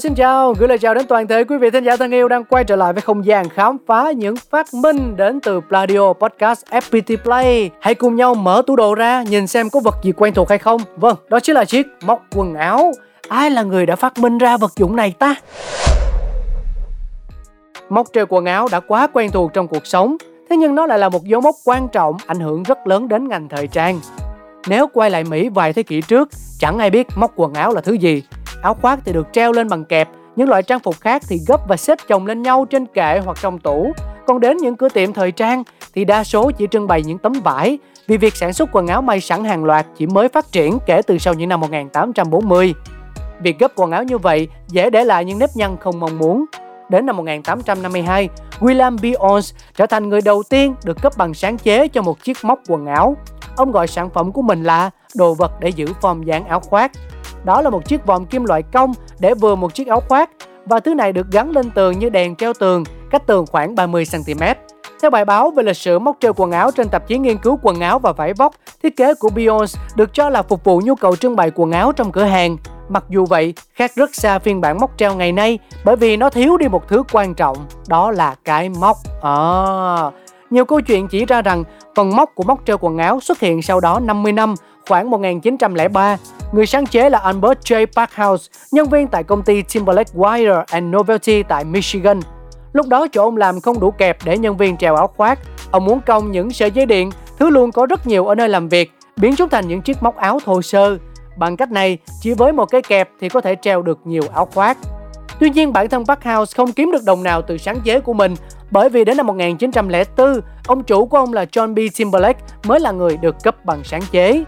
Xin chào, gửi lời chào đến toàn thể quý vị thính giả thân yêu đang quay trở lại với không gian khám phá những phát minh đến từ Pladio Podcast FPT Play. Hãy cùng nhau mở tủ đồ ra, nhìn xem có vật gì quen thuộc hay không. Vâng, đó chính là chiếc móc quần áo. Ai là người đã phát minh ra vật dụng này ta? Móc treo quần áo đã quá quen thuộc trong cuộc sống, thế nhưng nó lại là một dấu mốc quan trọng ảnh hưởng rất lớn đến ngành thời trang. Nếu quay lại Mỹ vài thế kỷ trước, chẳng ai biết móc quần áo là thứ gì. Áo khoác thì được treo lên bằng kẹp, những loại trang phục khác thì gấp và xếp chồng lên nhau trên kệ hoặc trong tủ. Còn đến những cửa tiệm thời trang thì đa số chỉ trưng bày những tấm vải, vì việc sản xuất quần áo may sẵn hàng loạt chỉ mới phát triển kể từ sau những năm 1840. Việc gấp quần áo như vậy dễ để lại những nếp nhăn không mong muốn. Đến năm 1852, William B. Bionce trở thành người đầu tiên được cấp bằng sáng chế cho một chiếc móc quần áo. Ông gọi sản phẩm của mình là đồ vật để giữ form dáng áo khoác. Đó là một chiếc vòm kim loại cong để vừa một chiếc áo khoác, và thứ này được gắn lên tường như đèn treo tường, cách tường khoảng 30cm. Theo bài báo về lịch sử móc treo quần áo trên tạp chí nghiên cứu quần áo và vải vóc, thiết kế của Bionce được cho là phục vụ nhu cầu trưng bày quần áo trong cửa hàng. Mặc dù vậy, khác rất xa phiên bản móc treo ngày nay, bởi vì nó thiếu đi một thứ quan trọng, đó là cái móc. Nhiều câu chuyện chỉ ra rằng phần móc của móc treo quần áo xuất hiện sau đó 50 năm, khoảng 1903. Người sáng chế là Albert J. Parkhouse, nhân viên tại công ty Timberlake Wire and Novelty tại Michigan. Lúc đó chỗ ông làm không đủ kẹp để nhân viên treo áo khoác. Ông muốn cong những sợi dây điện, thứ luôn có rất nhiều ở nơi làm việc, biến chúng thành những chiếc móc áo thô sơ. Bằng cách này, chỉ với một cái kẹp thì có thể treo được nhiều áo khoác. Tuy nhiên, bản thân Parkhouse không kiếm được đồng nào từ sáng chế của mình, bởi vì đến năm 1904, ông chủ của ông là John B. Timberlake mới là người được cấp bằng sáng chế.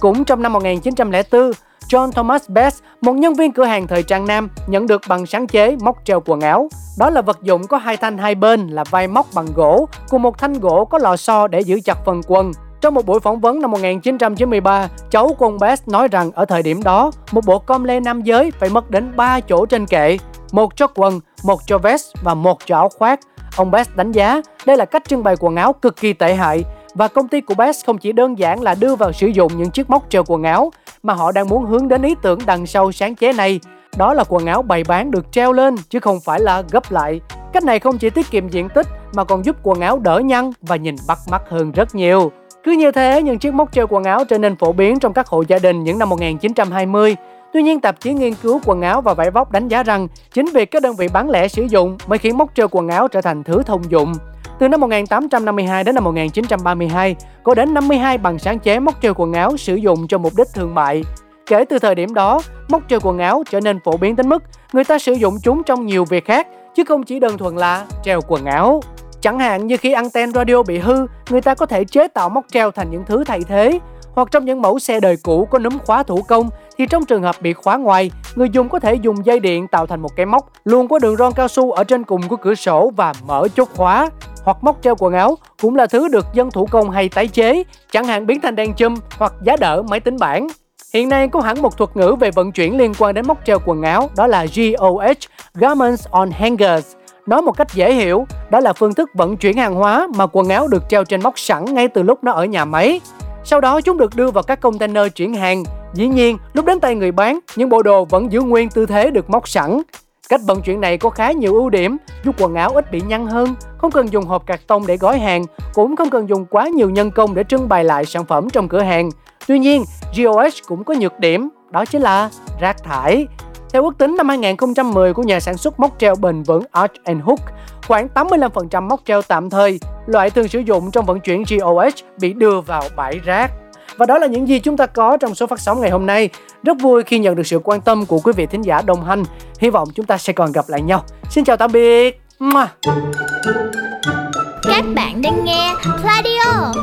Cũng trong năm 1904, John Thomas Bass, một nhân viên cửa hàng thời trang nam, nhận được bằng sáng chế móc treo quần áo. Đó là vật dụng có hai thanh hai bên là vai móc bằng gỗ, cùng một thanh gỗ có lò xo để giữ chặt phần quần. Trong một buổi phỏng vấn năm 1993, cháu của ông Bass nói rằng ở thời điểm đó, một bộ com lê nam giới phải mất đến 3 chỗ trên kệ, một cho quần, một cho vest và một cho áo khoác. Ông Bass đánh giá đây là cách trưng bày quần áo cực kỳ tệ hại, và công ty của Bass không chỉ đơn giản là đưa vào sử dụng những chiếc móc treo quần áo, mà họ đang muốn hướng đến ý tưởng đằng sau sáng chế này, đó là quần áo bày bán được treo lên chứ không phải là gấp lại. Cách này không chỉ tiết kiệm diện tích mà còn giúp quần áo đỡ nhăn và nhìn bắt mắt hơn rất nhiều. Cứ như thế, những chiếc móc treo quần áo trở nên phổ biến trong các hộ gia đình những năm 1920. Tuy nhiên, tạp chí nghiên cứu quần áo và vải vóc đánh giá rằng chính việc các đơn vị bán lẻ sử dụng mới khiến móc treo quần áo trở thành thứ thông dụng. Từ năm 1852 đến năm 1932, có đến 52 bằng sáng chế móc treo quần áo sử dụng cho mục đích thương mại. Kể từ thời điểm đó, móc treo quần áo trở nên phổ biến đến mức người ta sử dụng chúng trong nhiều việc khác, chứ không chỉ đơn thuần là treo quần áo. Chẳng hạn như khi anten radio bị hư, người ta có thể chế tạo móc treo thành những thứ thay thế. Hoặc trong những mẫu xe đời cũ có núm khóa thủ công, thì trong trường hợp bị khóa ngoài, người dùng có thể dùng dây điện tạo thành một cái móc, luôn có đường ron cao su ở trên cùng của cửa sổ và mở chốt khóa. Hoặc móc treo quần áo cũng là thứ được dân thủ công hay tái chế, chẳng hạn biến thành đèn chùm hoặc giá đỡ máy tính bảng. Hiện nay có hẳn một thuật ngữ về vận chuyển liên quan đến móc treo quần áo, đó là GOH, Garments on Hangers. Nói một cách dễ hiểu, đó là phương thức vận chuyển hàng hóa mà quần áo được treo trên móc sẵn ngay từ lúc nó ở nhà máy. Sau đó chúng được đưa vào các container chuyển hàng. Dĩ nhiên, lúc đến tay người bán, những bộ đồ vẫn giữ nguyên tư thế được móc sẵn. Cách vận chuyển này có khá nhiều ưu điểm, giúp quần áo ít bị nhăn hơn, không cần dùng hộp cạc tông để gói hàng, cũng không cần dùng quá nhiều nhân công để trưng bày lại sản phẩm trong cửa hàng. Tuy nhiên, GOH cũng có nhược điểm, đó chính là rác thải. Theo ước tính năm 2010 của nhà sản xuất móc treo bền vững Arch Hook, khoảng 85% móc treo tạm thời, loại thường sử dụng trong vận chuyển GOH bị đưa vào bãi rác. Và đó là những gì chúng ta có trong số phát sóng ngày hôm nay. Rất vui khi nhận được sự quan tâm của quý vị thính giả đồng hành. Hy vọng chúng ta sẽ còn gặp lại nhau. Xin chào tạm biệt. Các bạn đang nghe Pladio.